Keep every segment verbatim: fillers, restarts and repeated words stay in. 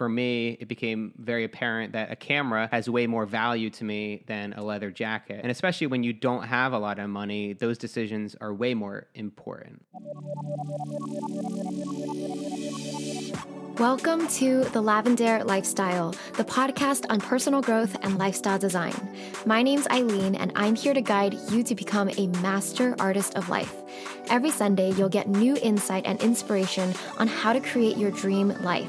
for me, it became very apparent that a camera has way more value to me than a leather jacket. And especially when you don't have a lot of money, those decisions are way more important. Welcome to the Lavendaire Lifestyle, the podcast on personal growth and lifestyle design. My name's Aileen, and I'm here to guide you to become a master artist of life. Every Sunday, you'll get new insight and inspiration on how to create your dream life.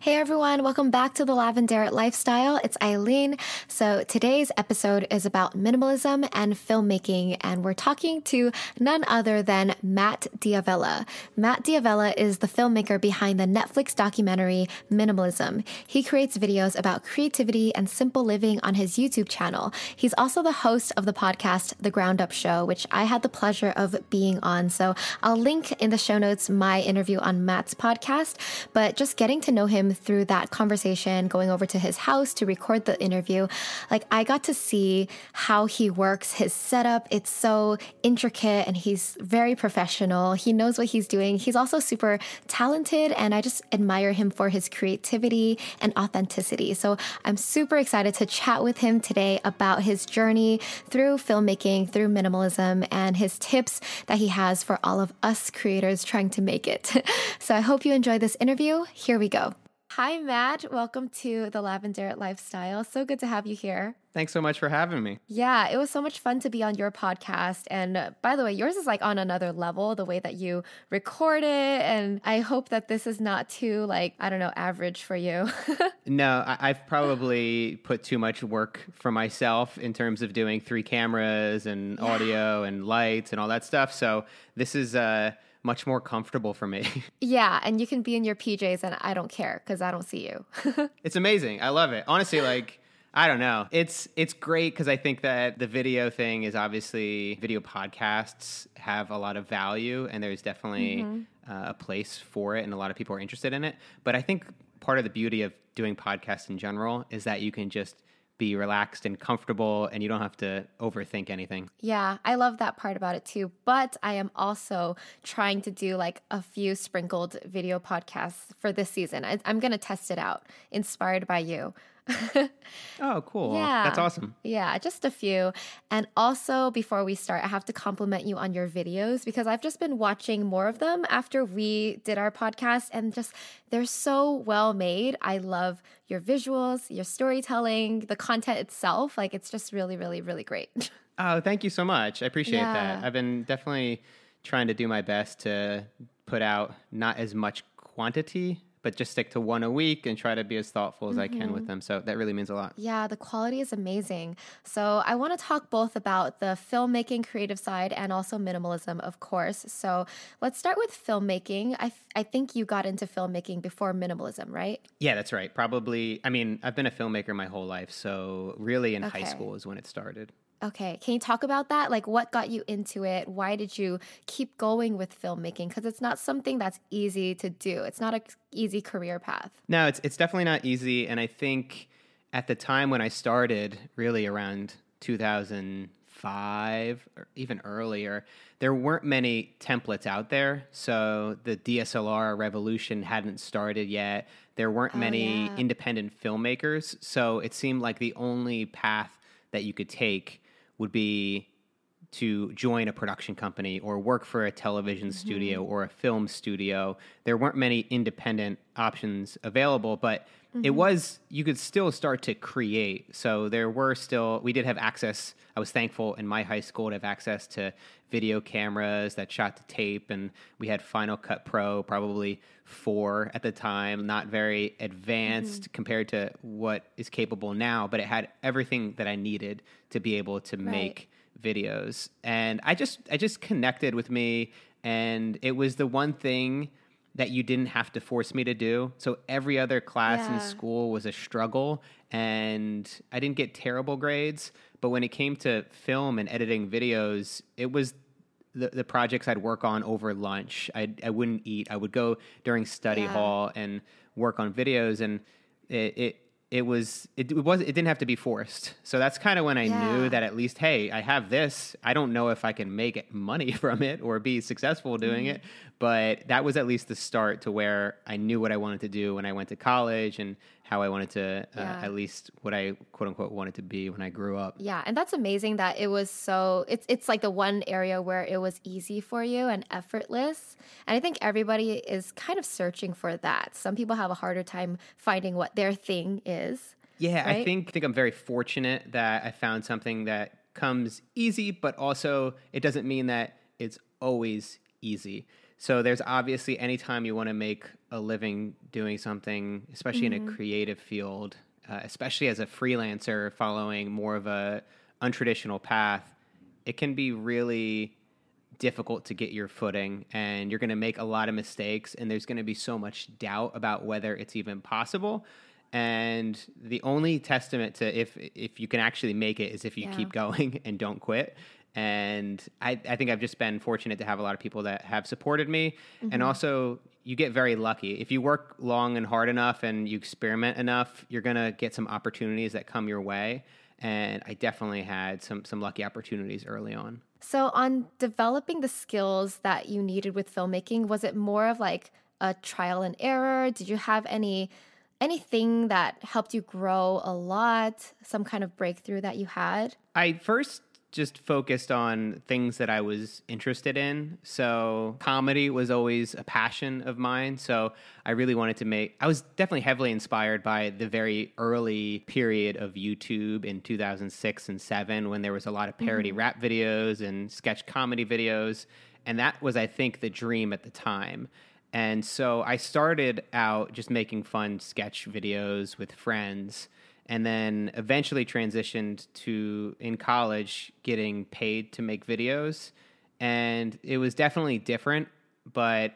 Hey everyone, welcome back to the Lavendaire Lifestyle. It's Aileen. So today's episode is about minimalism and filmmaking, and we're talking to none other than Matt D'Avella. Matt D'Avella is the filmmaker behind the Netflix documentary Minimalism. He creates videos about creativity and simple living on his YouTube channel. He's also the host of the podcast The Ground Up Show, which I had the pleasure of being on. So I'll link in the show notes my interview on Matt's podcast, but just getting to know him through that conversation, going over to his house to record the interview, like I got to see how he works, his setup. It's so intricate and he's very professional. He knows what he's doing. He's also super talented, and I just admire him for his creativity and authenticity. So I'm super excited to chat with him today about his journey through filmmaking, through minimalism, and his tips that he has for all of us creators trying to make it. So I hope you enjoy this interview. Here we go. Hi, Matt. Welcome to the Lavendaire Lifestyle. So good to have you here. Thanks so much for having me. Yeah, it was so much fun to be on your podcast. And uh, by the way, yours is like on another level, the way that you record it. And I hope that this is not too, like, I don't know, average for you. No, I- I've probably put too much work for myself in terms of doing three cameras and yeah. audio and lights and all that stuff. So this is... Uh, much more comfortable for me. Yeah, and you can be in your P Js and I don't care because I don't see you. It's amazing. I love it. Honestly, like, I don't know. It's it's great because I think that the video thing is obviously, video podcasts have a lot of value and there's definitely mm-hmm. uh, a place for it and a lot of people are interested in it. But I think part of the beauty of doing podcasts in general is that you can just be relaxed and comfortable and you don't have to overthink anything. Yeah, I love that part about it too. But I am also trying to do like a few sprinkled video podcasts for this season. I, I'm going to test it out, inspired by you. Oh, cool. Yeah. That's awesome. Yeah, just a few. And also, before we start, I have to compliment you on your videos because I've just been watching more of them after we did our podcast, and just they're so well made. I love your visuals, your storytelling, the content itself. Like, it's just really, really, really great. Oh, thank you so much. I appreciate yeah. that. I've been definitely trying to do my best to put out not as much quantity, but just stick to one a week and try to be as thoughtful as mm-hmm. I can with them. So that really means a lot. Yeah, the quality is amazing. So I want to talk both about the filmmaking creative side and also minimalism, of course. So let's start with filmmaking. I, f- I think you got into filmmaking before minimalism, right? Yeah, that's right. Probably. I mean, I've been a filmmaker my whole life. So really in okay. high school is when it started. Okay. Can you talk about that? Like, what got you into it? Why did you keep going with filmmaking? Because it's not something that's easy to do. It's not an easy career path. No, it's it's definitely not easy. And I think at the time when I started, really around two thousand five or even earlier, there weren't many templates out there. So the D S L R revolution hadn't started yet. There weren't oh, many yeah. independent filmmakers. So it seemed like the only path that you could take would be to join a production company or work for a television mm-hmm. studio or a film studio. There weren't many independent options available, but mm-hmm. it was, you could still start to create. So there were still, we did have access. I was thankful in my high school to have access to video cameras that shot to tape. And we had Final Cut Pro, probably four at the time, not very advanced mm-hmm. compared to what is capable now, but it had everything that I needed to be able to right. make videos. And I just, I just connected with me, and it was the one thing that you didn't have to force me to do. So every other class yeah. in school was a struggle, and I didn't get terrible grades, but when it came to film and editing videos, it was the, the projects I'd work on over lunch. I I wouldn't eat. I would go during study yeah. hall and work on videos, and it, it it was, it, it was, it didn't have to be forced. So that's kind of when I yeah. knew that at least, hey, I have this. I don't know if I can make money from it or be successful doing mm-hmm. it, but that was at least the start to where I knew what I wanted to do when I went to college and how I wanted to, uh, yeah. at least what I quote unquote wanted to be when I grew up. Yeah. And that's amazing that it was so, it's, it's like the one area where it was easy for you and effortless. And I think everybody is kind of searching for that. Some people have a harder time finding what their thing is. Is, yeah, right? I think, think I'm very fortunate that I found something that comes easy, but also it doesn't mean that it's always easy. So there's obviously any time you want to make a living doing something, especially mm-hmm. in a creative field, uh, especially as a freelancer following more of a untraditional path, it can be really difficult to get your footing, and you're going to make a lot of mistakes, and there's going to be so much doubt about whether it's even possible. And the only testament to if if you can actually make it is if you yeah. keep going and don't quit. And I, I think I've just been fortunate to have a lot of people that have supported me. Mm-hmm. And also, you get very lucky. If you work long and hard enough and you experiment enough, you're going to get some opportunities that come your way. And I definitely had some some lucky opportunities early on. So on developing the skills that you needed with filmmaking, was it more of like a trial and error? Did you have any... anything that helped you grow a lot, some kind of breakthrough that you had? I first just focused on things that I was interested in. So comedy was always a passion of mine. So I really wanted to make, I was definitely heavily inspired by the very early period of YouTube in two thousand six and seven, when there was a lot of parody mm-hmm. rap videos and sketch comedy videos. And that was, I think, the dream at the time. And so I started out just making fun sketch videos with friends, and then eventually transitioned to, in college, getting paid to make videos. And it was definitely different, but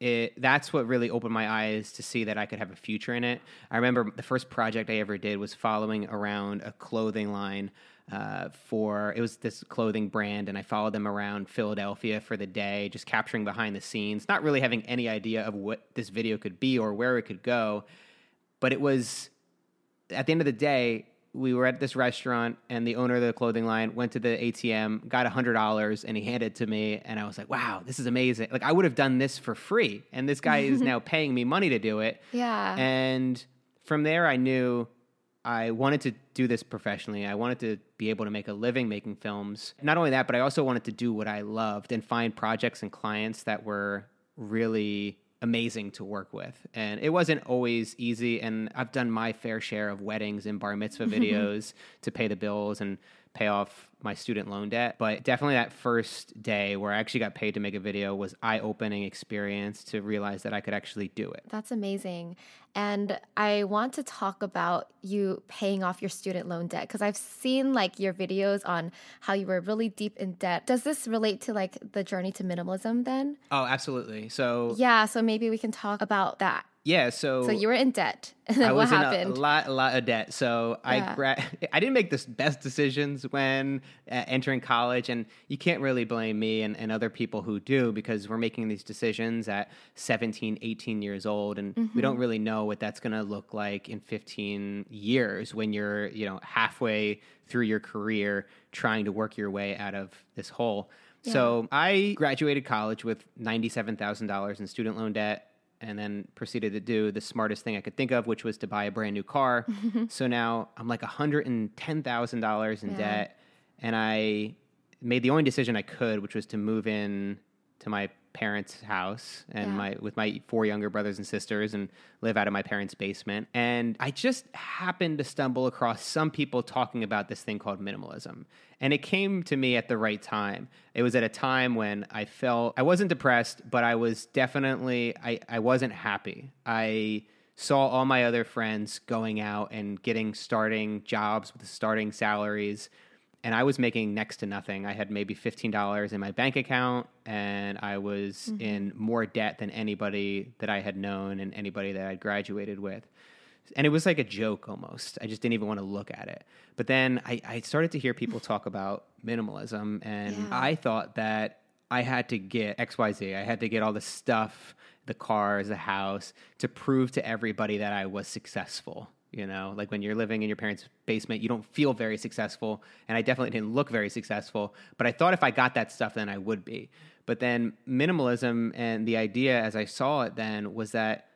it, that's what really opened my eyes to see that I could have a future in it. I remember the first project I ever did was following around a clothing line uh, for, it was this clothing brand, and I followed them around Philadelphia for the day, just capturing behind the scenes, not really having any idea of what this video could be or where it could go. But it was, at the end of the day, we were at this restaurant, and the owner of the clothing line went to the A T M, got one hundred dollars, and he handed it to me. And I was like, wow, this is amazing. Like, I would have done this for free, and this guy is now paying me money to do it. Yeah. And from there, I knew I wanted to do this professionally. I wanted to be able to make a living making films. Not only that, but I also wanted to do what I loved and find projects and clients that were really amazing to work with. And it wasn't always easy. And I've done my fair share of weddings and bar mitzvah videos to pay the bills and pay off my student loan debt. But definitely that first day where I actually got paid to make a video was eye-opening experience to realize that I could actually do it. That's amazing. And I want to talk about you paying off your student loan debt, because I've seen like your videos on how you were really deep in debt. Does this relate to like the journey to minimalism then? Oh, absolutely. So yeah, so maybe we can talk about that. Yeah, so... So you were in debt. And then I was what happened? in a, a lot, a lot of debt. So yeah. I gra- I didn't make the best decisions when uh, entering college, and you can't really blame me and, and other people who do, because we're making these decisions at seventeen, eighteen years old, and mm-hmm. we don't really know what that's going to look like in fifteen years when you're, you know, halfway through your career trying to work your way out of this hole. Yeah. So I graduated college with ninety-seven thousand dollars in student loan debt, and then proceeded to do the smartest thing I could think of, which was to buy a brand new car. So now I'm like one hundred ten thousand dollars in yeah. debt. And I made the only decision I could, which was to move in to my parents' house and yeah. my with my four younger brothers and sisters, and live out of my parents' basement. And I just happened to stumble across some people talking about this thing called minimalism. And it came to me at the right time. It was at a time when I felt, I wasn't depressed, but I was definitely, I, I wasn't happy. I saw all my other friends going out and getting starting jobs with starting salaries, and I was making next to nothing. I had maybe fifteen dollars in my bank account, and I was mm-hmm. in more debt than anybody that I had known and anybody that I'd graduated with. And it was like a joke almost. I just didn't even want to look at it. But then I, I started to hear people talk about minimalism, and yeah. I thought that I had to get X Y Z. I had to get all the stuff, the cars, the house, to prove to everybody that I was successful. You know, like when you're living in your parents' basement, you don't feel very successful. And I definitely didn't look very successful. But I thought if I got that stuff, then I would be. But then minimalism and the idea as I saw it then was that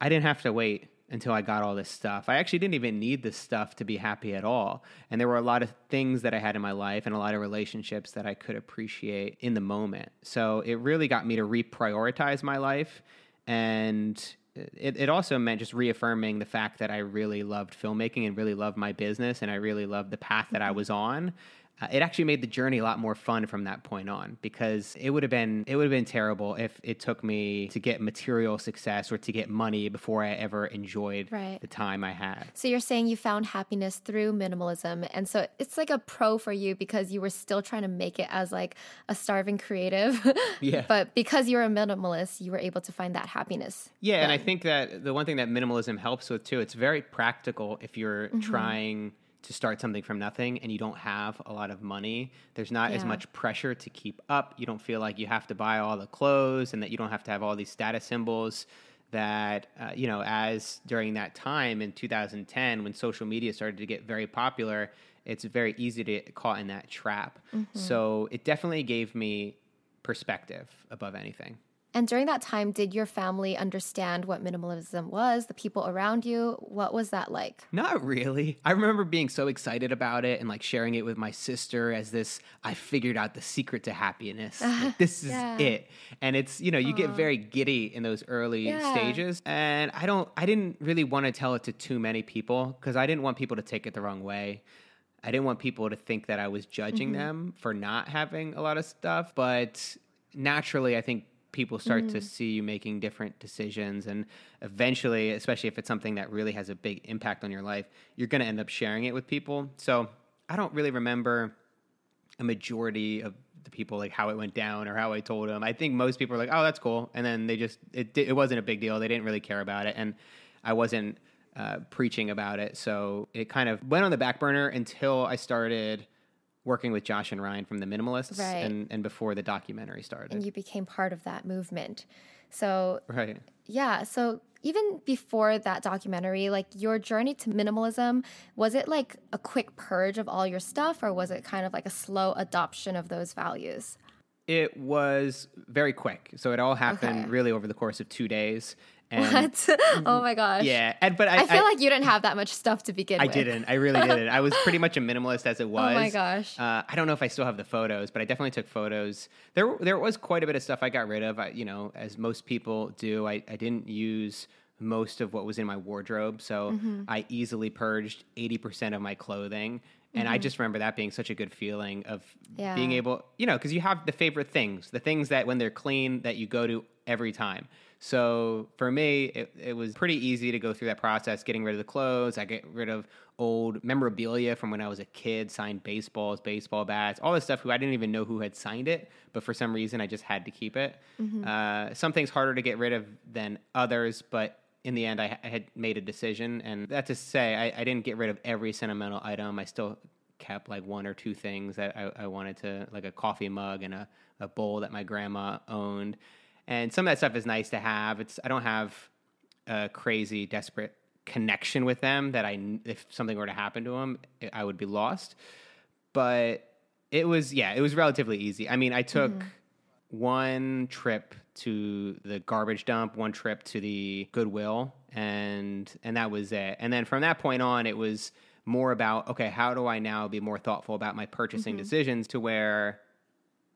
I didn't have to wait until I got all this stuff. I actually didn't even need this stuff to be happy at all. And there were a lot of things that I had in my life and a lot of relationships that I could appreciate in the moment. So it really got me to reprioritize my life. And It, it also meant just reaffirming the fact that I really loved filmmaking and really loved my business, and I really loved the path that I was on. Uh, it actually made the journey a lot more fun from that point on, because it would have been it would have been terrible if it took me to get material success or to get money before I ever enjoyed right. the time I had. So you're saying you found happiness through minimalism, and so it's like a pro for you because you were still trying to make it as like a starving creative. Yeah. But because you're a minimalist, you were able to find that happiness. Yeah, then. And I think that the one thing that minimalism helps with too, it's very practical if you're mm-hmm. trying to start something from nothing and you don't have a lot of money. There's not yeah. as much pressure to keep up. You don't feel like you have to buy all the clothes and that you don't have to have all these status symbols that, uh, you know, as during that time in two thousand ten, when social media started to get very popular, it's very easy to get caught in that trap. Mm-hmm. So it definitely gave me perspective above anything. And during that time, did your family understand what minimalism was, the people around you? What was that like? Not really. I remember being so excited about it and like sharing it with my sister as this, I figured out the secret to happiness. Like, this is yeah. it. And it's, you know, you Aww. Get very giddy in those early yeah. stages. And I don't, I didn't really want to tell it to too many people because I didn't want people to take it the wrong way. I didn't want people to think that I was judging mm-hmm. them for not having a lot of stuff. But naturally, I think people start mm. to see you making different decisions, and eventually, especially if it's something that really has a big impact on your life, you're going to end up sharing it with people. So I don't really remember a majority of the people, like how it went down or how I told them. I think most people are like, oh, that's cool. And then they just, it, it wasn't a big deal. They didn't really care about it. And I wasn't uh, preaching about it. So it kind of went on the back burner until I started working with Josh and Ryan from The Minimalists right. and, and before the documentary started. And you became part of that movement. So, right. yeah. So even before that documentary, like your journey to minimalism, was it like a quick purge of all your stuff, or was it kind of like a slow adoption of those values? It was very quick. So it all happened okay. really over the course of two days. And, what? Oh my gosh. Yeah. And, but I, I feel I, like you didn't have that much stuff to begin I with. I didn't. I really didn't. I was pretty much a minimalist as it was. Oh my gosh. Uh, I don't know if I still have the photos, but I definitely took photos. There there was quite a bit of stuff I got rid of. I, you know, as most people do, I, I didn't use most of what was in my wardrobe. So mm-hmm. I easily purged eighty percent of my clothing. And mm-hmm. I just remember that being such a good feeling of yeah. being able, you know, because you have the favorite things, the things that when they're clean that you go to every time. So for me, it, it was pretty easy to go through that process, getting rid of the clothes. I get rid of old memorabilia from when I was a kid, signed baseballs, baseball bats, all this stuff who I didn't even know who had signed it. But for some reason, I just had to keep it. Mm-hmm. Uh, some things harder to get rid of than others, but in the end, I, I had made a decision. And that's to say, I, I didn't get rid of every sentimental item. I still kept like one or two things that I, I wanted to, like a coffee mug and a, a bowl that my grandma owned. And some of that stuff is nice to have. It's I don't have a crazy, desperate connection with them that I, if something were to happen to them, it, I would be lost. But it was, yeah, it was relatively easy. I mean, I took mm-hmm. one trip to the garbage dump, one trip to the Goodwill, and and that was it. And then from that point on, it was more about, okay, how do I now be more thoughtful about my purchasing mm-hmm. decisions to where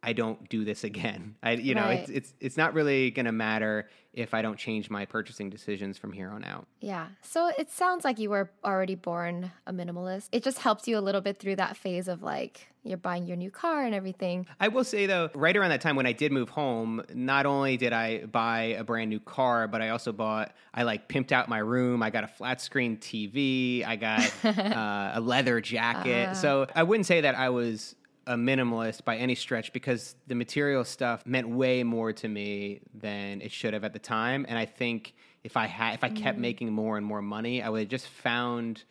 I don't do this again. I, you know, right. it's, it's, it's not really going to matter if I don't change my purchasing decisions from here on out. Yeah. So it sounds like you were already born a minimalist. It just helped you a little bit through that phase of like, you're buying your new car and everything. I will say though, right around that time when I did move home, not only did I buy a brand new car, but I also bought, I like pimped out my room. I got a flat screen T V. I got uh, a leather jacket. Uh. So I wouldn't say that I was a minimalist by any stretch, because the material stuff meant way more to me than it should have at the time. And I think if I had, if I mm. kept making more and more money, I would have just found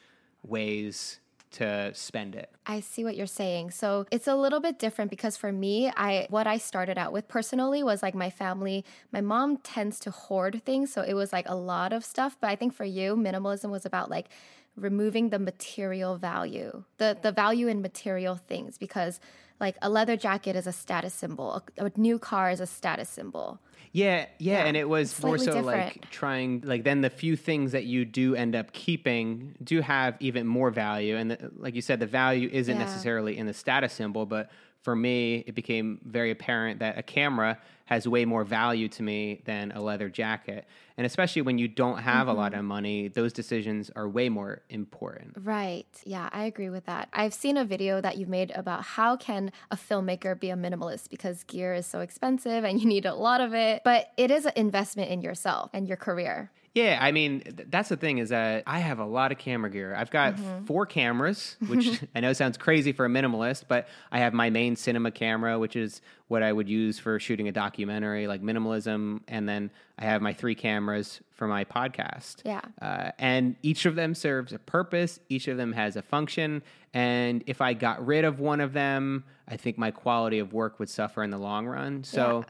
ways to spend it. I see what you're saying. So it's a little bit different, because for me, I what I started out with personally was like my family, my mom tends to hoard things. So it was like a lot of stuff. But I think for you, minimalism was about like removing the material value, the, the value in material things, because like a leather jacket is a status symbol. A, a new car is a status symbol. Yeah, yeah. yeah. And it was more so different. like trying, like then the few things that you do end up keeping do have even more value. And the, like you said, the value isn't yeah. necessarily in the status symbol, but for me, it became very apparent that a camera has way more value to me than a leather jacket. And especially when you don't have mm-hmm. a lot of money, those decisions are way more important. Right. Yeah, I agree with that. I've seen a video that you've made about how can a filmmaker be a minimalist, because gear is so expensive and you need a lot of it. But it is an investment in yourself and your career. Yeah, I mean, th- that's the thing is that I have a lot of camera gear. I've got mm-hmm. four cameras, which I know sounds crazy for a minimalist, but I have my main cinema camera, which is what I would use for shooting a documentary like Minimalism. And then I have my three cameras for my podcast. Yeah. Uh, and each of them serves a purpose. Each of them has a function. And if I got rid of one of them, I think my quality of work would suffer in the long run. So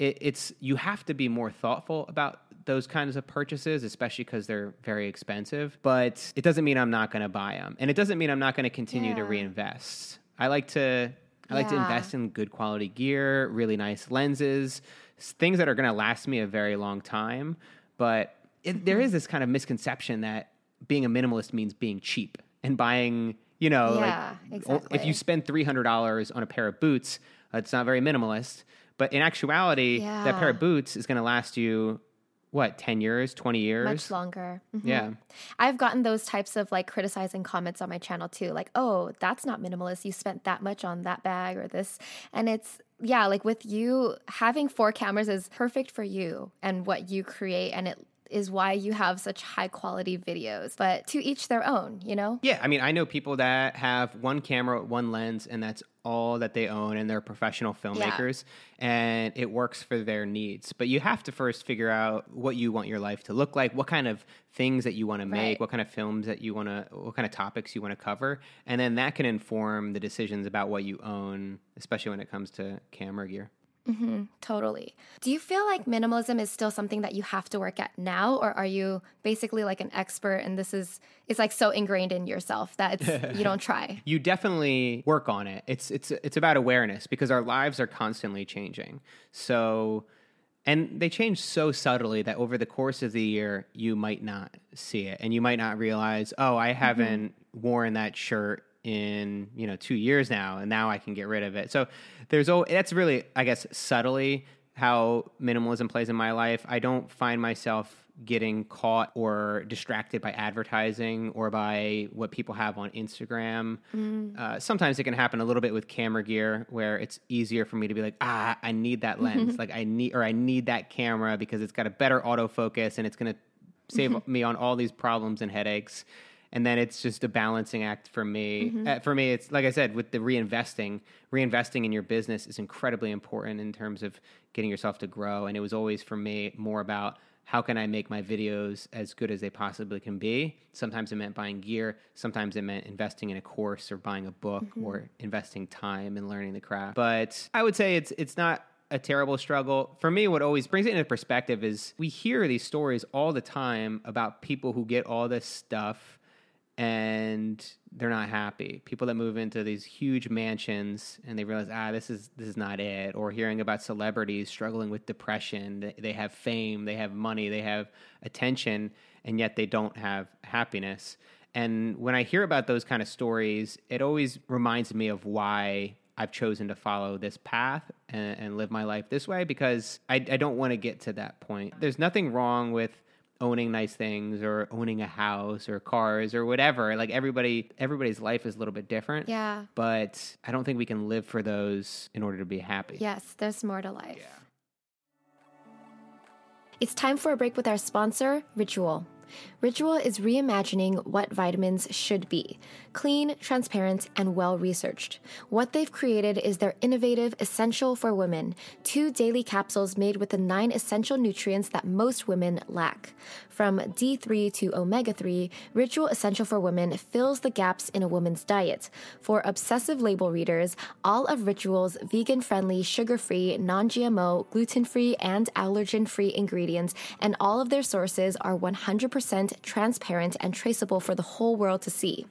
yeah. it, it's you have to be more thoughtful about those kinds of purchases, especially because they're very expensive, but it doesn't mean I'm not going to buy them. And it doesn't mean I'm not going to continue yeah. to reinvest. I like to, I yeah. like to invest in good quality gear, really nice lenses, things that are going to last me a very long time. But it, mm-hmm. there is this kind of misconception that being a minimalist means being cheap and buying, you know, yeah, like exactly. if you spend three hundred dollars on a pair of boots, it's not very minimalist, but in actuality, yeah. that pair of boots is going to last you what, ten years, twenty years? Much longer. Mm-hmm. Yeah. I've gotten those types of like criticizing comments on my channel too. Like, oh, that's not minimalist. You spent that much on that bag or this. And it's, yeah, like with you, having four cameras is perfect for you and what you create. And it is why you have such high quality videos, but to each their own, you know? Yeah. I mean, I know people that have one camera, one lens, and that's all that they own, and they're professional filmmakers yeah. and it works for their needs. But you have to first figure out what you want your life to look like, what kind of things that you want to make, right. what kind of films that you want to, what kind of topics you want to cover. And then that can inform the decisions about what you own, especially when it comes to camera gear. Mm-hmm, totally. Do you feel like minimalism is still something that you have to work at now, or are you basically like an expert and this is it's like so ingrained in yourself that it's, you don't try? You definitely work on it. It's it's it's about awareness, because our lives are constantly changing. So, and they change so subtly that over the course of the year you might not see it, and you might not realize, oh, I haven't mm-hmm. worn that shirt in, you know, two years now, and now I can get rid of it. So there's, all, that's really, I guess, subtly how minimalism plays in my life. I don't find myself getting caught or distracted by advertising or by what people have on Instagram. Mm. Uh, sometimes it can happen a little bit with camera gear, where it's easier for me to be like, ah, I need that lens. like I need, or I need that camera because it's got a better autofocus and it's going to save me on all these problems and headaches. And then it's just a balancing act for me. Mm-hmm. Uh, for me, it's like I said, with the reinvesting, reinvesting in your business is incredibly important in terms of getting yourself to grow. And it was always for me more about how can I make my videos as good as they possibly can be? Sometimes it meant buying gear. Sometimes it meant investing in a course or buying a book mm-hmm. or investing time and learning the craft. But I would say it's it's not a terrible struggle. For me, what always brings it into perspective is we hear these stories all the time about people who get all this stuff and they're not happy. People that move into these huge mansions and they realize, ah, this is this is not it. Or hearing about celebrities struggling with depression. They have fame, they have money, they have attention, and yet they don't have happiness. And when I hear about those kind of stories, it always reminds me of why I've chosen to follow this path and, and live my life this way, because I, I don't want to get to that point. There's nothing wrong with owning nice things or owning a house or cars or whatever. Like everybody, everybody's life is a little bit different. Yeah. But I don't think we can live for those in order to be happy. Yes, there's more to life. Yeah. It's time for a break with our sponsor, Ritual. Ritual is reimagining what vitamins should be. Clean, transparent, and well-researched. What they've created is their innovative Essential for Women, two daily capsules made with the nine essential nutrients that most women lack. From D three to omega three, Ritual Essential for Women fills the gaps in a woman's diet. For obsessive label readers, all of Ritual's vegan-friendly, sugar-free, non-G M O, gluten-free, and allergen-free ingredients, and all of their sources are one hundred percent one hundred percent transparent and traceable for the whole world to see.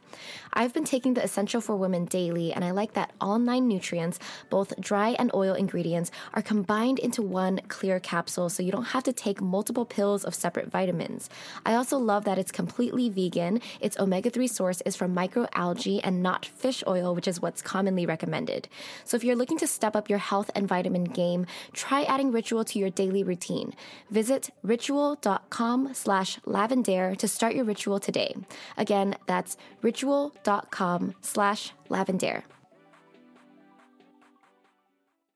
I've been taking the Essential for Women daily, and I like that all nine nutrients, both dry and oil ingredients, are combined into one clear capsule, so you don't have to take multiple pills of separate vitamins. I also love that it's completely vegan. Its omega three source is from microalgae and not fish oil, which is what's commonly recommended. So if you're looking to step up your health and vitamin game, try adding Ritual to your daily routine. Visit ritual.com slash Lavendaire to start your Ritual today. Again, that's ritual.com slash Lavendaire.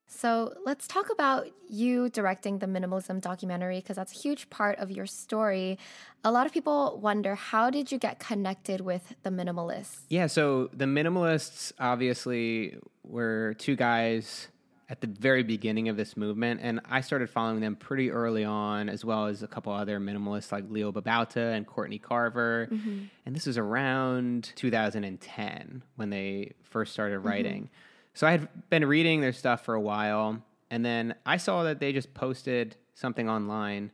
So let's talk about you directing the minimalism documentary, because that's a huge part of your story. A lot of people wonder, how did you get connected with the Minimalists? Yeah, so the Minimalists obviously were two guys at the very beginning of this movement, and I started following them pretty early on, as well as a couple other minimalists like Leo Babauta and Courtney Carver. Mm-hmm. And this was around two thousand ten when they first started writing. Mm-hmm. So I had been reading their stuff for a while, and then I saw that they just posted something online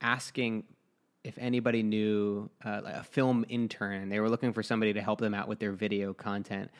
asking if anybody knew uh, like a film intern. They were looking for somebody to help them out with their video content.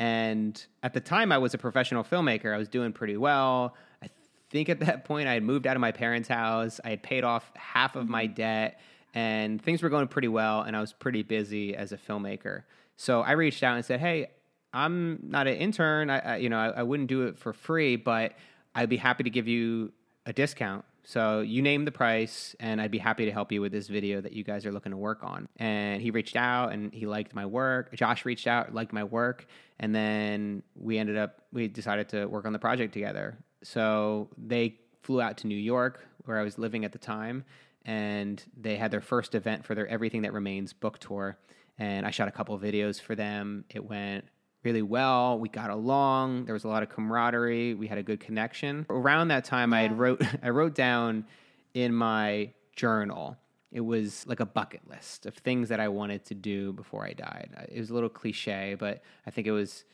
And at the time, I was a professional filmmaker. I was doing pretty well. I think at that point, I had moved out of my parents' house. I had paid off half of my debt, and things were going pretty well, and I was pretty busy as a filmmaker. So I reached out and said, hey, I'm not an intern. I, I you know, I, I wouldn't do it for free, but I'd be happy to give you a discount. So you name the price, and I'd be happy to help you with this video that you guys are looking to work on. And he reached out, and he liked my work. Josh reached out, liked my work. And then we ended up, we decided to work on the project together. So they flew out to New York, where I was living at the time, and they had their first event for their Everything That Remains book tour. And I shot a couple of videos for them. It went really well. We got along. There was a lot of camaraderie. We had a good connection. Around that time, yeah. I had wrote I wrote down in my journal, it was like a bucket list of things that I wanted to do before I died. It was a little cliche, but I think it was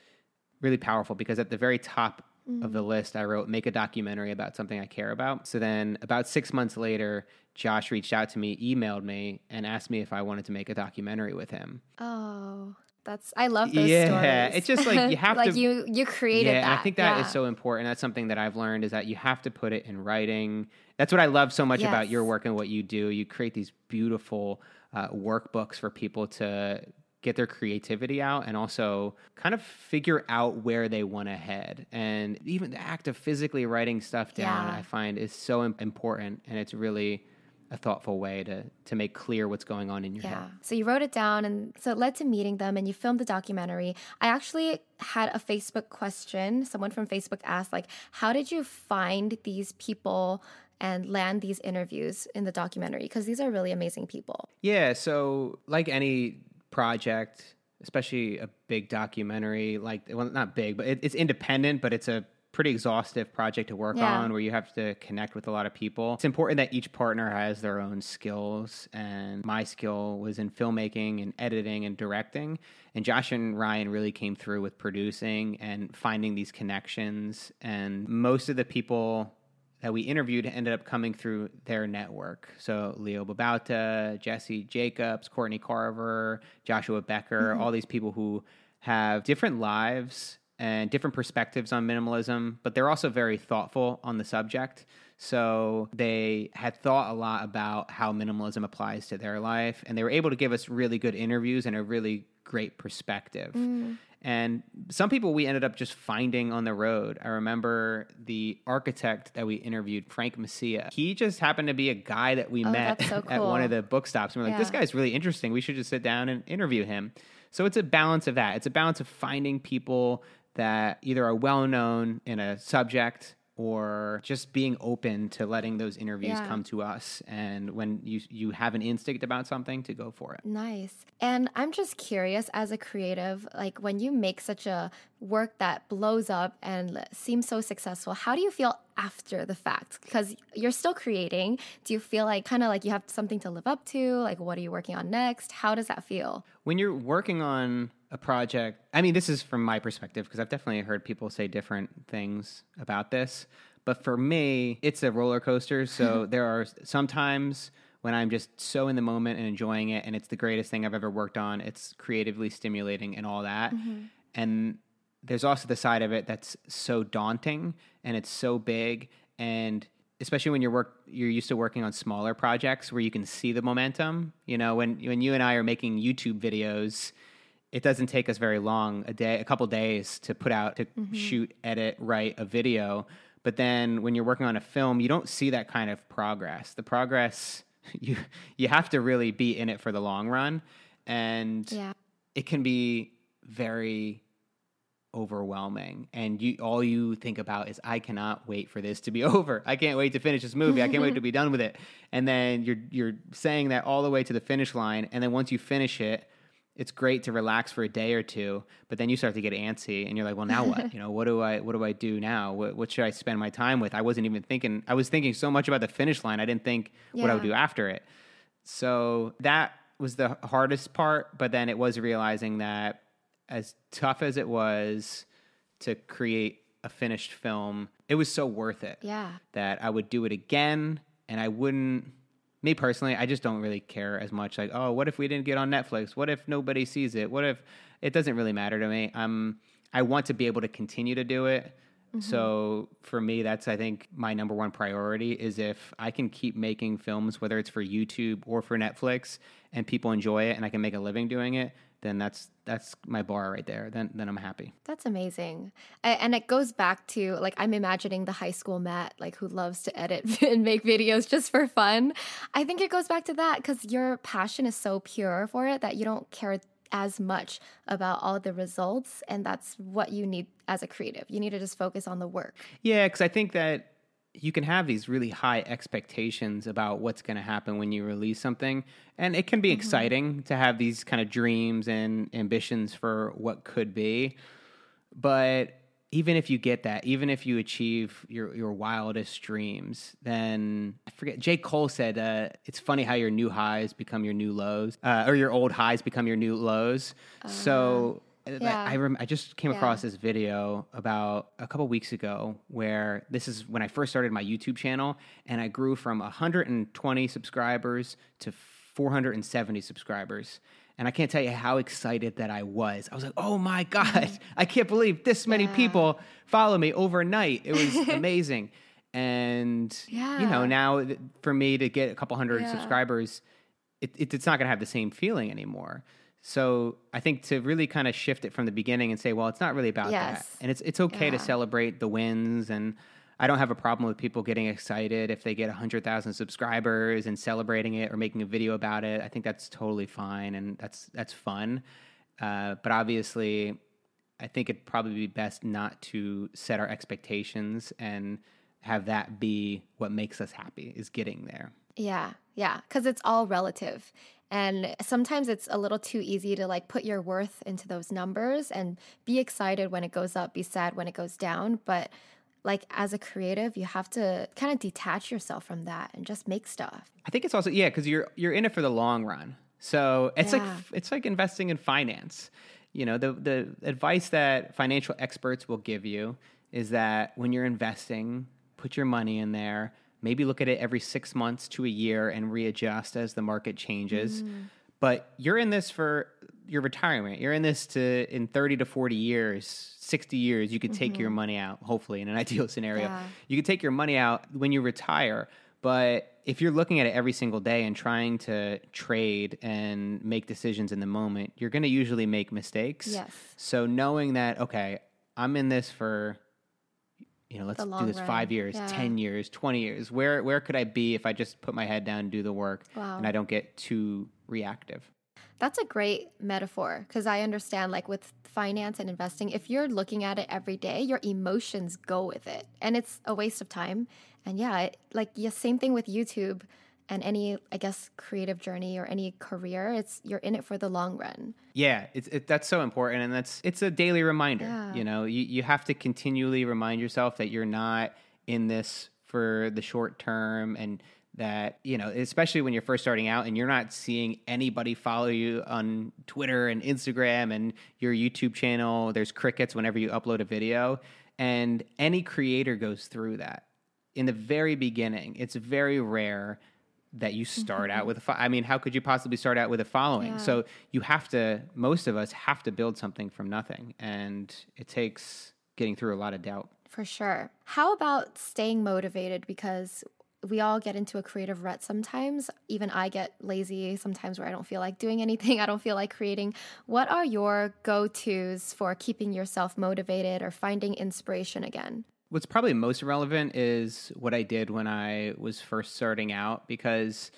really powerful, because at the very top mm. of the list, I wrote, make a documentary about something I care about. So then about six months later, Josh reached out to me, emailed me, and asked me if I wanted to make a documentary with him. Oh, That's I love those yeah, stories. Yeah, it's just like you have like to... Like you, you created yeah, that. Yeah, I think that yeah. is so important. That's something that I've learned, is that you have to put it in writing. That's what I love so much yes. about your work and what you do. You create these beautiful uh, workbooks for people to get their creativity out and also kind of figure out where they want to head. And even the act of physically writing stuff down, yeah. I find, is so important. And it's really a thoughtful way to to make clear what's going on in your yeah. head. So you wrote it down, and so it led to meeting them, and you filmed the documentary. I actually had a Facebook question. Someone from Facebook asked, like, how did you find these people and land these interviews in the documentary? Because these are really amazing people. Yeah, so like any project, especially a big documentary, like, well, not big, but it, it's independent, but it's a pretty exhaustive project to work yeah. on, where you have to connect with a lot of people. It's important that each partner has their own skills, and my skill was in filmmaking and editing and directing, and Josh and Ryan really came through with producing and finding these connections. And most of the people that we interviewed ended up coming through their network. So Leo Babauta, Jesse Jacobs, Courtney Carver, Joshua Becker, mm-hmm. all these people who have different lives and different perspectives on minimalism, but they're also very thoughtful on the subject. So they had thought a lot about how minimalism applies to their life, and they were able to give us really good interviews and a really great perspective. Mm. And some people we ended up just finding on the road. I remember the architect that we interviewed, Frank Messia. He just happened to be a guy that we oh, met that's so cool. at one of the book stops. And we're like, yeah. this guy's really interesting. We should just sit down and interview him. So it's a balance of that. It's a balance of finding people that either are well-known in a subject or just being open to letting those interviews yeah. come to us. And when you you have an instinct about something, to go for it. Nice. And I'm just curious, as a creative, like when you make such a work that blows up and seems so successful, how do you feel after the fact? Because you're still creating. Do you feel like kind of like you have something to live up to? Like, what are you working on next? How does that feel? When you're working on a project, I mean, this is from my perspective, because I've definitely heard people say different things about this, but for me, it's a roller coaster. So there are sometimes when I'm just so in the moment and enjoying it, and it's the greatest thing I've ever worked on. It's creatively stimulating and all that. Mm-hmm. And there's also the side of it that's so daunting, and it's so big, and especially when you're work, you're used to working on smaller projects where you can see the momentum. You know, when when you and I are making YouTube videos, it doesn't take us very long, a day, a couple days to put out, to mm-hmm. shoot, edit, write a video. But then when you're working on a film, you don't see that kind of progress. The progress, you you have to really be in it for the long run. And yeah. it can be very overwhelming, and you all you think about is, I cannot wait for this to be over. I can't wait to finish this movie. I can't wait to be done with it. And then you're you're saying that all the way to the finish line, and then once you finish it, it's great to relax for a day or two, but then you start to get antsy, and you're like, well, now what? You know, what do I what do I do now? What what should I spend my time with? I wasn't even thinking I was thinking so much about the finish line, I didn't think yeah. what I would do after it. So that was the hardest part, but then it was realizing that as tough as it was to create a finished film, it was so worth it. Yeah. That I would do it again, and I wouldn't, me personally, I just don't really care as much. Like, oh, what if we didn't get on Netflix? What if nobody sees it? What if, it doesn't really matter to me. Um, I want to be able to continue to do it. Mm-hmm. So for me, that's, I think, my number one priority is if I can keep making films, whether it's for YouTube or for Netflix, and people enjoy it and I can make a living doing it, then that's that's my bar right there. Then then I'm happy. That's amazing. I, and it goes back to, like, I'm imagining the high school Matt, like, who loves to edit and make videos just for fun. I think it goes back to that, because your passion is so pure for it that you don't care as much about all the results. And that's what you need as a creative. You need to just focus on the work. Yeah, because I think that you can have these really high expectations about what's going to happen when you release something. And it can be mm-hmm. exciting to have these kind of dreams and ambitions for what could be. But even if you get that, even if you achieve your, your wildest dreams, then I forget, J. Cole said, uh, it's funny how your new highs become your new lows, uh, or your old highs become your new lows. Uh, so Yeah. I rem- I just came yeah. across this video about a couple weeks ago, where this is when I first started my YouTube channel, and I grew from one hundred twenty subscribers to four hundred seventy subscribers. And I can't tell you how excited that I was. I was like, oh my God, mm-hmm. I can't believe this many yeah. people follow me overnight. It was amazing. And, yeah. you know, now for me to get a couple hundred yeah. subscribers, it, it, it's not going to have the same feeling anymore. So I think to really kind of shift it from the beginning and say, well, it's not really about yes. that. And it's it's okay yeah. to celebrate the wins. And I don't have a problem with people getting excited if they get one hundred thousand subscribers and celebrating it or making a video about it. I think that's totally fine, and that's that's fun. Uh, but obviously, I think it'd probably be best not to set our expectations and have that be what makes us happy, is getting there. Yeah, yeah, because it's all relative. And sometimes it's a little too easy to, like, put your worth into those numbers and be excited when it goes up, be sad when it goes down. But, like, as a creative, you have to kind of detach yourself from that and just make stuff. I think it's also, yeah, because you're you're in it for the long run. So it's yeah. like it's like investing in finance. You know, the the advice that financial experts will give you is that when you're investing, put your money in there. Maybe look at it every six months to a year and readjust as the market changes. Mm. But you're in this for your retirement. You're in this to, in thirty to forty years, sixty years, you could take mm-hmm. your money out, hopefully in an ideal scenario. Yeah. You could take your money out when you retire. But if you're looking at it every single day and trying to trade and make decisions in the moment, you're going to usually make mistakes. Yes. So knowing that, okay, I'm in this for, you know, let's do this run. five years, yeah. ten years, twenty years. Where where could I be if I just put my head down and do the work wow. and I don't get too reactive? That's a great metaphor, because I understand, like, with finance and investing, if you're looking at it every day, your emotions go with it, and it's a waste of time. And yeah, it, like yeah, same thing with YouTube and any, I guess, creative journey or any career. It's you're in it for the long run. Yeah, it's it, that's so important, and that's it's a daily reminder. Yeah. You know, you, you have to continually remind yourself that you're not in this for the short term, and that, you know, especially when you're first starting out and you're not seeing anybody follow you on Twitter and Instagram and your YouTube channel. There's crickets whenever you upload a video, and any creator goes through that in the very beginning. It's very rare that you start out with. A fo- I mean, how could you possibly start out with a following? Yeah. So you have to, most of us have to build something from nothing. And it takes getting through a lot of doubt. For sure. How about staying motivated? Because we all get into a creative rut sometimes. Even I get lazy sometimes where I don't feel like doing anything. I don't feel like creating. What are your go-tos for keeping yourself motivated or finding inspiration again? What's probably most relevant is what I did when I was first starting out, because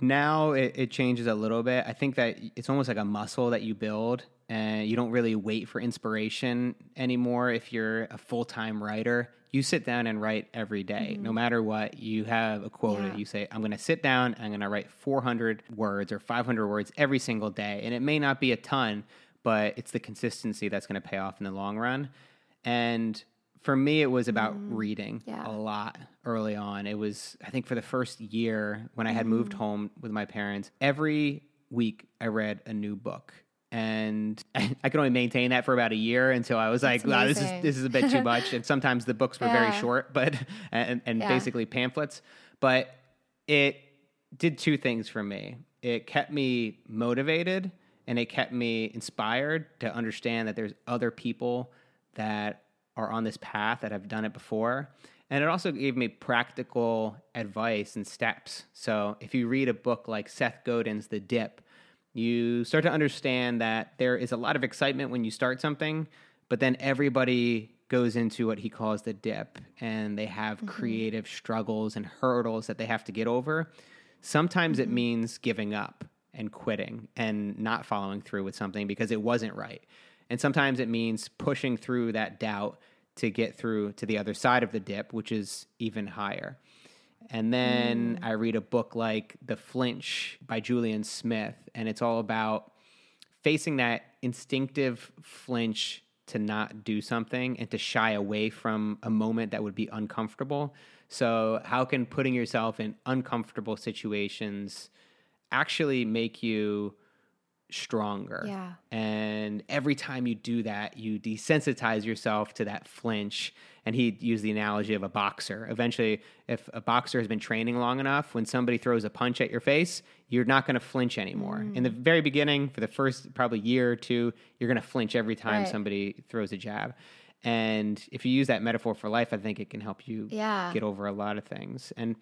now it, it changes a little bit. I think that it's almost like a muscle that you build, and you don't really wait for inspiration anymore. If you're a full-time writer, you sit down and write every day. Mm-hmm. No matter what, you have a quota. Yeah. You say, I'm going to sit down, I'm going to write four hundred words or five hundred words every single day. And it may not be a ton, but it's the consistency that's going to pay off in the long run. And for me, it was about mm. reading yeah. a lot early on. It was, I think, for the first year when I had mm. moved home with my parents, every week I read a new book. And I could only maintain that for about a year until I was like, wow, this is this is a bit too much. And sometimes the books were yeah. very short, but and, and yeah. basically pamphlets. But it did two things for me. It kept me motivated, and it kept me inspired to understand that there's other people that are on this path that have done it before. And it also gave me practical advice and steps. So if you read a book like Seth Godin's The Dip, you start to understand that there is a lot of excitement when you start something, but then everybody goes into what he calls the dip, and they have mm-hmm. creative struggles and hurdles that they have to get over. Sometimes mm-hmm. it means giving up and quitting and not following through with something because it wasn't right. And sometimes it means pushing through that doubt to get through to the other side of the dip, which is even higher. And then mm. I read a book like The Flinch by Julian Smith, and it's all about facing that instinctive flinch to not do something and to shy away from a moment that would be uncomfortable. So how can putting yourself in uncomfortable situations actually make you stronger? Yeah. And every time you do that, you desensitize yourself to that flinch. And he used the analogy of a boxer. Eventually, if a boxer has been training long enough, when somebody throws a punch at your face, you're not going to flinch anymore. Mm. In the very beginning, for the first probably year or two, you're going to flinch every time right. somebody throws a jab. And if you use that metaphor for life, I think it can help you yeah. get over a lot of things. And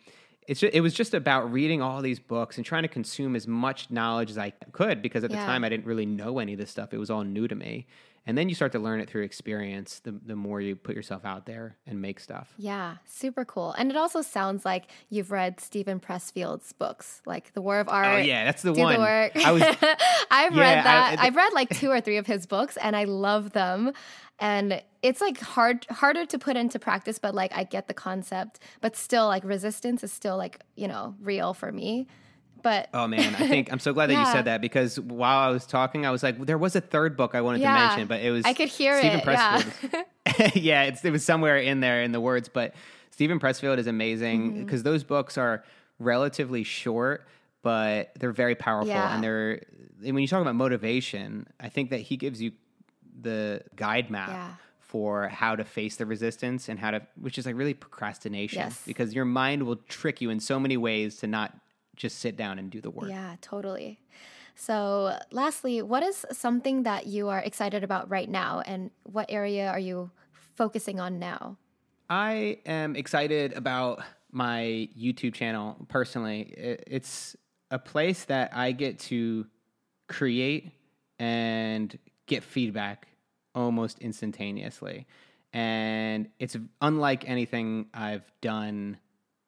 It's just, it was just about reading all these books and trying to consume as much knowledge as I could, because at yeah. the time I didn't really know any of this stuff. It was all new to me. And then you start to learn it through experience, the, the more you put yourself out there and make stuff. Yeah, super cool. And it also sounds like you've read Stephen Pressfield's books, like The War of Art. Oh yeah, that's the Do one. The Work. I was, I've yeah, read that. I, I, I've read like two or three of his books, and I love them. And it's like hard, harder to put into practice, but like I get the concept, but still like resistance is still like, you know, real for me. But oh man, I think I'm so glad that yeah. you said that, because while I was talking, I was like, there was a third book I wanted yeah. to mention, but it was I could hear Stephen it. Pressfield. Yeah, yeah it's, it was somewhere in there in the words, but Stephen Pressfield is amazing because mm-hmm. those books are relatively short, but they're very powerful, yeah. and they're and when you talk about motivation, I think that he gives you the guide map yeah. for how to face the resistance and how to, which is like really procrastination, yes. because your mind will trick you in so many ways to not just sit down and do the work. Yeah, totally. So lastly, what is something that you are excited about right now, and what area are you focusing on now? I am excited about my YouTube channel personally. It's a place that I get to create and get feedback almost instantaneously. And it's unlike anything I've done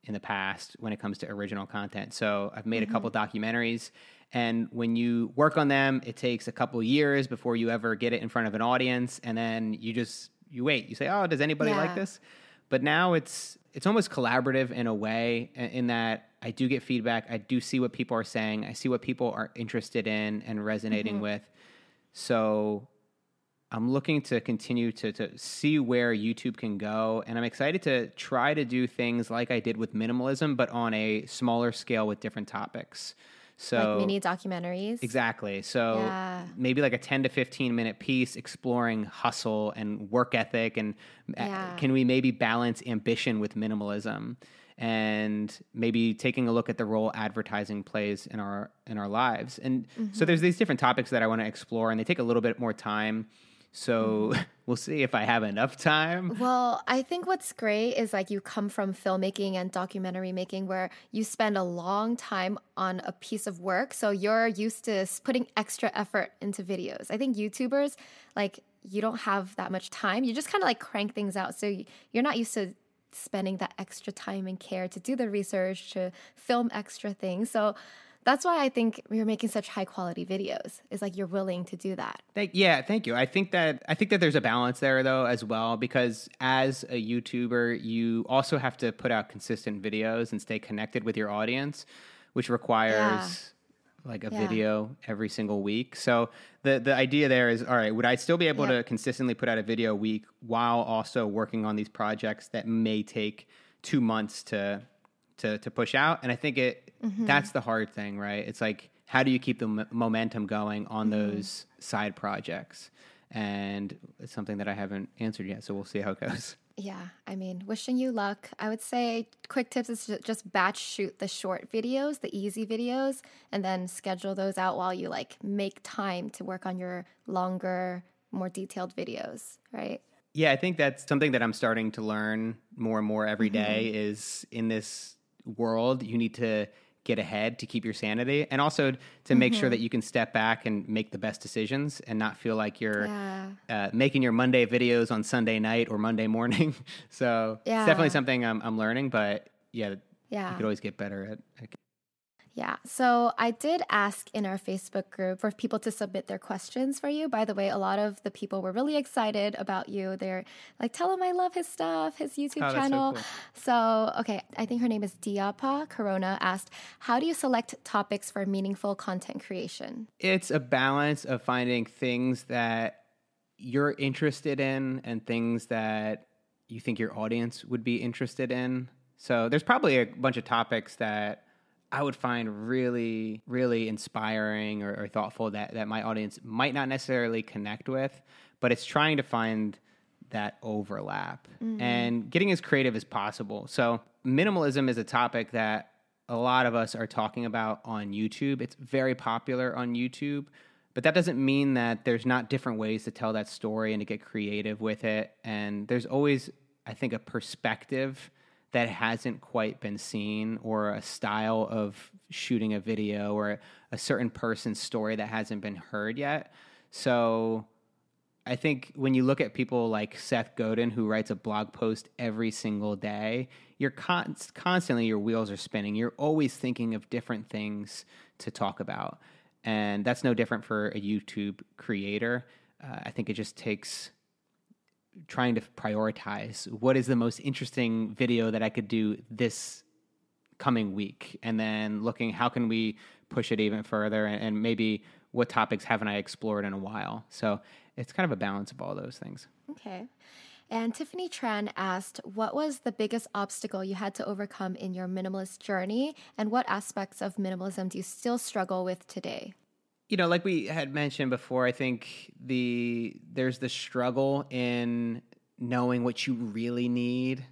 in the past when it comes to original content. So I've made mm-hmm. a couple documentaries, and when you work on them, it takes a couple years before you ever get it in front of an audience. And then you just, you wait, you say, oh, does anybody yeah. like this? But now it's, it's almost collaborative in a way, in that I do get feedback. I do see what people are saying. I see what people are interested in and resonating mm-hmm. with. So I'm looking to continue to, to see where YouTube can go. And I'm excited to try to do things like I did with minimalism, but on a smaller scale with different topics. So like mini documentaries. Exactly. So yeah. maybe like a ten to fifteen minute piece exploring hustle and work ethic. And yeah. can we maybe balance ambition with minimalism? and maybe taking a look at the role advertising plays in our in our lives. And mm-hmm. so there's these different topics that I want to explore, and they take a little bit more time. So mm-hmm. we'll see if I have enough time. Well, I think what's great is like you come from filmmaking and documentary making where you spend a long time on a piece of work. So you're used to putting extra effort into videos. I think YouTubers, like you don't have that much time. You just kind of like crank things out. So you're not used to spending that extra time and care to do the research, to film extra things. So that's why I think you're making such high quality videos. It's like you're willing to do that. Thank, yeah, thank you. I think that I think that there's a balance there though as well, because as a YouTuber, you also have to put out consistent videos and stay connected with your audience, which requires yeah. like a yeah. video every single week. So the the idea there is, all right, would I still be able yeah. to consistently put out a video a week while also working on these projects that may take two months to to to push out? And I think it. Mm-hmm. That's the hard thing, right? It's like, how do you keep the m- momentum going on mm-hmm. those side projects? And it's something that I haven't answered yet, so we'll see how it goes. Yeah, I mean, wishing you luck. I would say quick tips is to just batch shoot the short videos, the easy videos, and then schedule those out while you like make time to work on your longer, more detailed videos, right? Yeah, I think that's something that I'm starting to learn more and more every mm-hmm. day is in this world, you need to get ahead to keep your sanity and also to make mm-hmm. sure that you can step back and make the best decisions and not feel like you're yeah. uh, making your Monday videos on Sunday night or Monday morning. So yeah. it's definitely something I'm, I'm learning, but yeah, yeah, you could always get better at it. Yeah. So I did ask in our Facebook group for people to submit their questions for you. By the way, a lot of the people were really excited about you. They're like, tell him I love his stuff, his YouTube oh, channel. So, cool. so, okay. I think her name is Diapa Corona asked, how do you select topics for meaningful content creation? It's a balance of finding things that you're interested in and things that you think your audience would be interested in. So there's probably a bunch of topics that I would find really, really inspiring or, or thoughtful that, that my audience might not necessarily connect with, but it's trying to find that overlap mm-hmm. and getting as creative as possible. So minimalism is a topic that a lot of us are talking about on YouTube. It's very popular on YouTube, but that doesn't mean that there's not different ways to tell that story and to get creative with it. And there's always, I think, a perspective that hasn't quite been seen, or a style of shooting a video, or a certain person's story that hasn't been heard yet. So I think when you look at people like Seth Godin, who writes a blog post every single day, you're con- constantly, your wheels are spinning. You're always thinking of different things to talk about. And that's no different for a YouTube creator. Uh, I think it just takes trying to prioritize what is the most interesting video that I could do this coming week, and then looking how can we push it even further, and, and maybe what topics haven't I explored in a while. So it's kind of a balance of all those things. Okay. And Tiffany Tran asked, what was the biggest obstacle you had to overcome in your minimalist journey, and what aspects of minimalism do you still struggle with today? You know, like we had mentioned before, I think the there's the struggle in knowing what you really need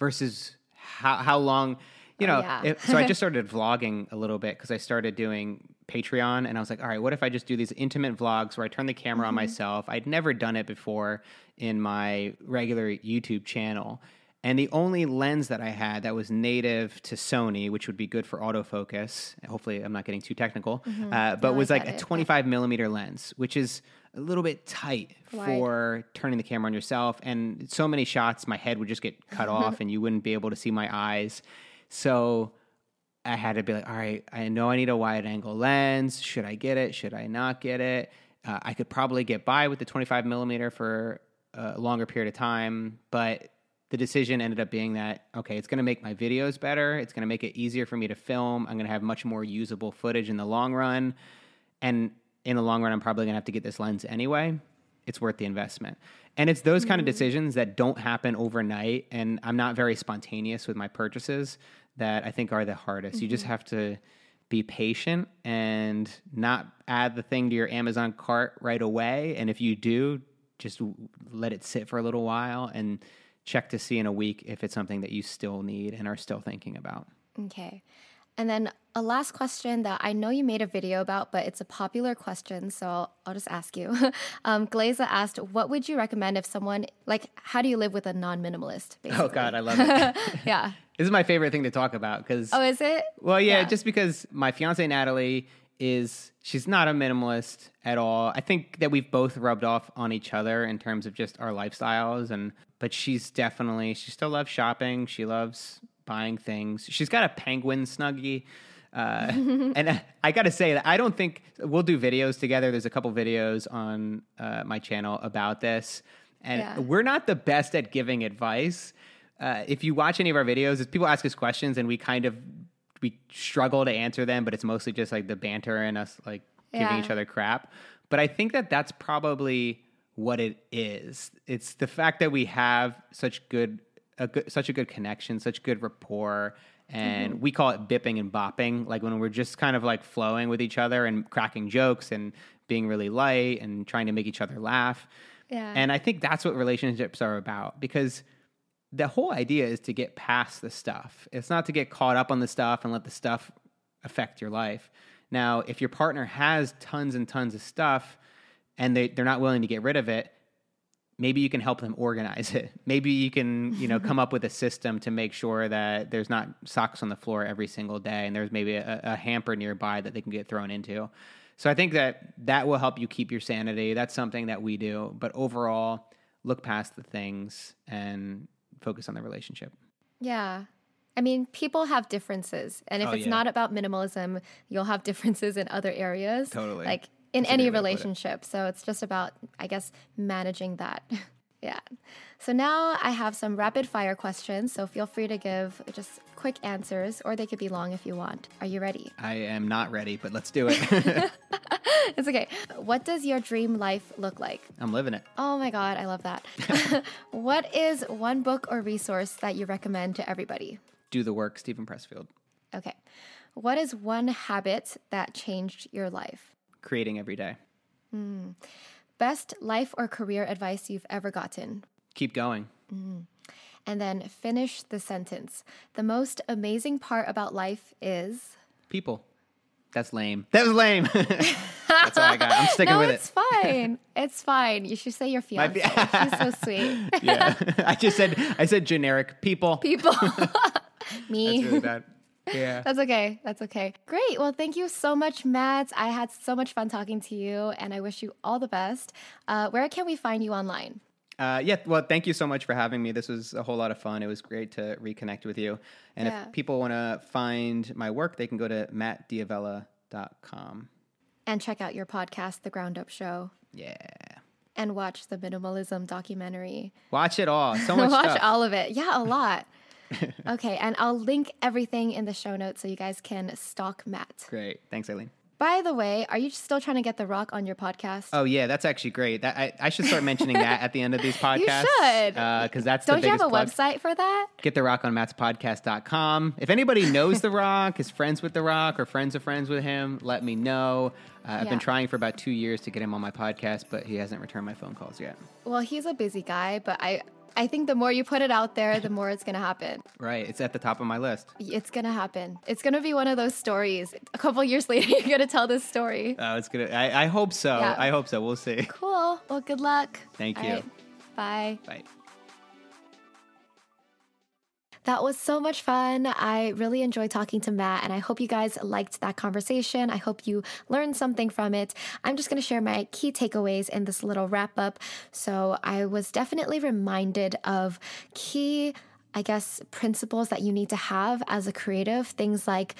versus how how long, you know. Oh, yeah. it, so I just started vlogging a little bit because I started doing Patreon, and I was like, all right, what if I just do these intimate vlogs where I turn the camera mm-hmm. on myself? I'd never done it before in my regular YouTube channel. And the only lens that I had that was native to Sony, which would be good for autofocus, hopefully I'm not getting too technical, mm-hmm. uh, but no, was like a twenty-five yeah. millimeter lens, which is a little bit tight Wide. for turning the camera on yourself. And so many shots, my head would just get cut off and you wouldn't be able to see my eyes. So I had to be like, all right, I know I need a wide angle lens. Should I get it? Should I not get it? Uh, I could probably get by with the twenty-five millimeter for a longer period of time, but the decision ended up being that, okay, it's going to make my videos better. It's going to make it easier for me to film. I'm going to have much more usable footage in the long run. And in the long run, I'm probably going to have to get this lens anyway. It's worth the investment. And it's those mm-hmm. kind of decisions that don't happen overnight. And I'm not very spontaneous with my purchases that I think are the hardest. Mm-hmm. You just have to be patient and not add the thing to your Amazon cart right away. And if you do, just let it sit for a little while and check to see in a week if it's something that you still need and are still thinking about. Okay. And then a last question that I know you made a video about, but it's a popular question, so I'll, I'll just ask you. um, Glaza asked, what would you recommend if someone, like, how do you live with a non-minimalist, basically? Oh, God, I love it. Yeah. This is my favorite thing to talk about. Cause, oh, is it? Well, yeah, yeah, just because my fiance, Natalie, is, she's not a minimalist at all. I think that we've both rubbed off on each other in terms of just our lifestyles. and But she's definitely, she still loves shopping. She loves buying things. She's got a penguin snuggie. Uh, and I, I got to say that I don't think we'll do videos together. There's a couple videos on uh, my channel about this. And yeah. We're not the best at giving advice. Uh, if you watch any of our videos, if people ask us questions and we kind of, we struggle to answer them, but it's mostly just like the banter and us like giving yeah. each other crap. But I think that that's probably what it is. It's the fact that we have such good A good, such a good connection, such good rapport. And mm-hmm. we call it bipping and bopping. Like when we're just kind of like flowing with each other and cracking jokes and being really light and trying to make each other laugh. Yeah. And I think that's what relationships are about, because the whole idea is to get past the stuff. It's not to get caught up on the stuff and let the stuff affect your life. Now, if your partner has tons and tons of stuff and they, they're not willing to get rid of it, maybe you can help them organize it. Maybe you can, you know, come up with a system to make sure that there's not socks on the floor every single day and there's maybe a, a hamper nearby that they can get thrown into. So I think that that will help you keep your sanity. That's something that we do. But overall, look past the things and focus on the relationship. Yeah. I mean, people have differences. And if oh, it's yeah. not about minimalism, you'll have differences in other areas. Totally. Like, in That's any relationship. It. So it's just about, I guess, managing that. Yeah. So now I have some rapid fire questions. So feel free to give just quick answers, or they could be long if you want. Are you ready? I am not ready, but let's do it. It's okay. What does your dream life look like? I'm living it. Oh my God. I love that. What is one book or resource that you recommend to everybody? Do the Work, Stephen Pressfield. Okay. What is one habit that changed your life? Creating every day. Mm. Best life or career advice you've ever gotten? Keep going. Mm. And then finish the sentence. The most amazing part about life is? People. That's lame. That was lame. That's all I got. I'm sticking no, with it. It's fine. It's fine. You should say your fiance. Fi- She's so sweet. Yeah. I just said, I said generic people. People. Me. That's really bad. Yeah. That's okay. That's okay. Great. Well, thank you so much, Matt. I had so much fun talking to you, and I wish you all the best. Uh, where can we find you online? Uh, yeah. Well, thank you so much for having me. This was a whole lot of fun. It was great to reconnect with you. And yeah. if people want to find my work, they can go to matt diavella dot com. And check out your podcast, The Ground Up Show. Yeah. And watch the Minimalism documentary. Watch it all. So much watch stuff. Watch all of it. Yeah, a lot. Okay, and I'll link everything in the show notes so you guys can stalk Matt. Great. Thanks, Aileen. By the way, are you still trying to get The Rock on your podcast? Oh, yeah, that's actually great. That, I, I should start mentioning that at the end of these podcasts. You should. Because uh, that's Don't the you have a plug. Website for that? Get The Rock On Matt's Podcast dot com. If anybody knows The Rock, is friends with The Rock, or friends of friends with him, let me know. Uh, I've yeah. been trying for about two years to get him on my podcast, but he hasn't returned my phone calls yet. Well, he's a busy guy, but I... I think the more you put it out there, the more it's going to happen. Right. It's at the top of my list. It's going to happen. It's going to be one of those stories. A couple years later, you're going to tell this story. Oh, it's going to. I hope so. Yeah. I hope so. We'll see. Cool. Well, good luck. Thank you. All right. Bye. Bye. That was so much fun. I really enjoyed talking to Matt, and I hope you guys liked that conversation. I hope you learned something from it. I'm just going to share my key takeaways in this little wrap up. So I was definitely reminded of key, I guess, principles that you need to have as a creative, things like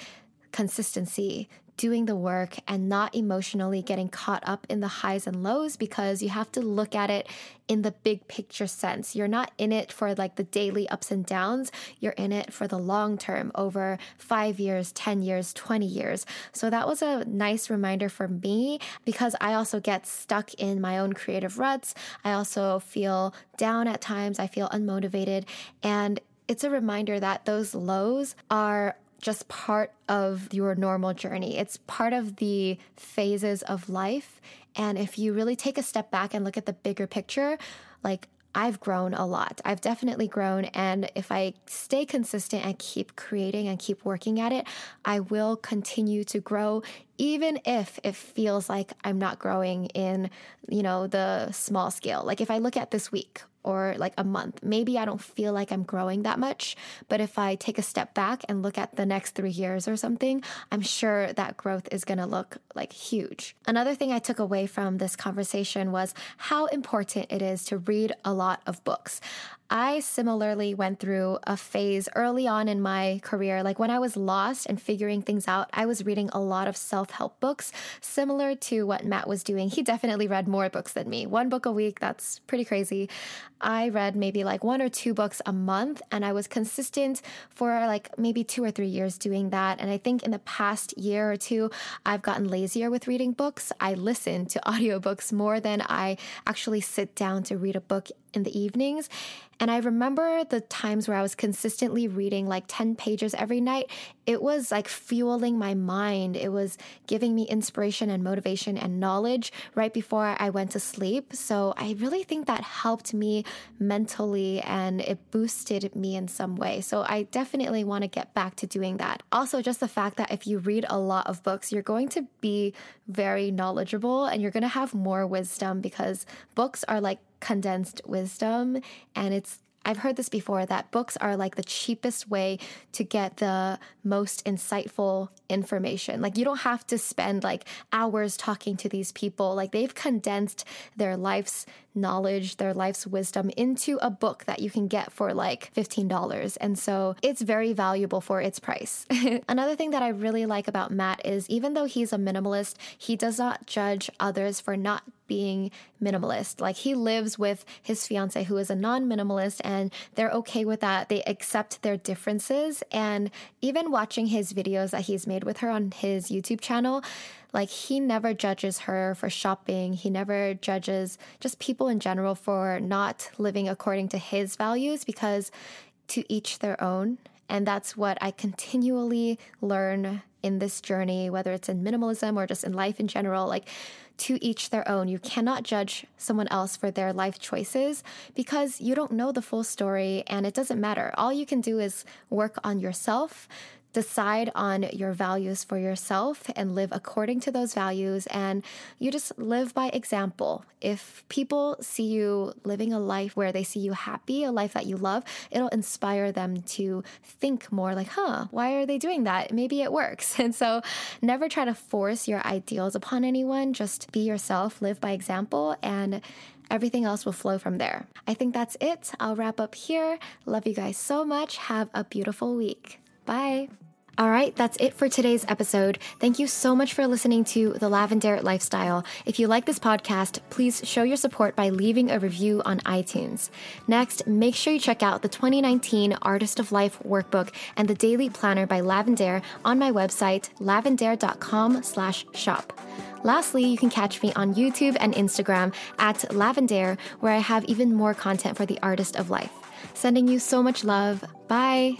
consistency, doing the work, and not emotionally getting caught up in the highs and lows, because you have to look at it in the big picture sense. You're not in it for like the daily ups and downs. You're in it for the long term, over five years, ten years, twenty years. So that was a nice reminder for me, because I also get stuck in my own creative ruts. I also feel down at times. I feel unmotivated. And it's a reminder that those lows are just part of your normal journey. It's part of the phases of life. And if you really take a step back and look at the bigger picture, like I've grown a lot. I've definitely grown. And if I stay consistent and keep creating and keep working at it, I will continue to grow, even if it feels like I'm not growing in, you know, the small scale. Like if I look at this week or like a month, maybe I don't feel like I'm growing that much. But if I take a step back and look at the next three years or something, I'm sure that growth is going to look like huge. Another thing I took away from this conversation was how important it is to read a lot of books. I similarly went through a phase early on in my career, like when I was lost and figuring things out, I was reading a lot of self-help books, similar to what Matt was doing. He definitely read more books than me. One book a week, that's pretty crazy. I read maybe like one or two books a month, and I was consistent for like maybe two or three years doing that. And I think in the past year or two, I've gotten lazier with reading books. I listen to audiobooks more than I actually sit down to read a book in the evenings. And I remember the times where I was consistently reading like ten pages every night. It was like fueling my mind. It was giving me inspiration and motivation and knowledge right before I went to sleep. So I really think that helped me mentally and it boosted me in some way. So I definitely want to get back to doing that. Also, just the fact that if you read a lot of books, you're going to be very knowledgeable and you're going to have more wisdom because books are like condensed wisdom. And it's, I've heard this before, that books are like the cheapest way to get the most insightful information. Like you don't have to spend like hours talking to these people. Like they've condensed their life's knowledge, their life's wisdom into a book that you can get for like fifteen dollars. And so it's very valuable for its price. Another thing that I really like about Matt is even though he's a minimalist, he does not judge others for not being minimalist. Like he lives with his fiance who is a non-minimalist and they're okay with that. They accept their differences. And even watching his videos that he's made with her on his YouTube channel, like he never judges her for shopping. He never judges just people in general for not living according to his values because to each their own. And that's what I continually learn in this journey, whether it's in minimalism or just in life in general, like to each their own. You cannot judge someone else for their life choices because you don't know the full story and it doesn't matter. All you can do is work on yourself, decide on your values for yourself and live according to those values. And you just live by example. If people see you living a life where they see you happy, a life that you love, it'll inspire them to think more like, huh, why are they doing that? Maybe it works. And so never try to force your ideals upon anyone. Just be yourself, live by example, and everything else will flow from there. I think that's it. I'll wrap up here. Love you guys so much. Have a beautiful week. Bye. All right, that's it for today's episode. Thank you so much for listening to The Lavendaire Lifestyle. If you like this podcast, please show your support by leaving a review on iTunes. Next, make sure you check out the twenty nineteen Artist of Life Workbook and the Daily Planner by Lavendaire on my website, lavendaire dot com slash shop. Lastly, you can catch me on YouTube and Instagram at Lavendaire, where I have even more content for the Artist of Life. Sending you so much love. Bye.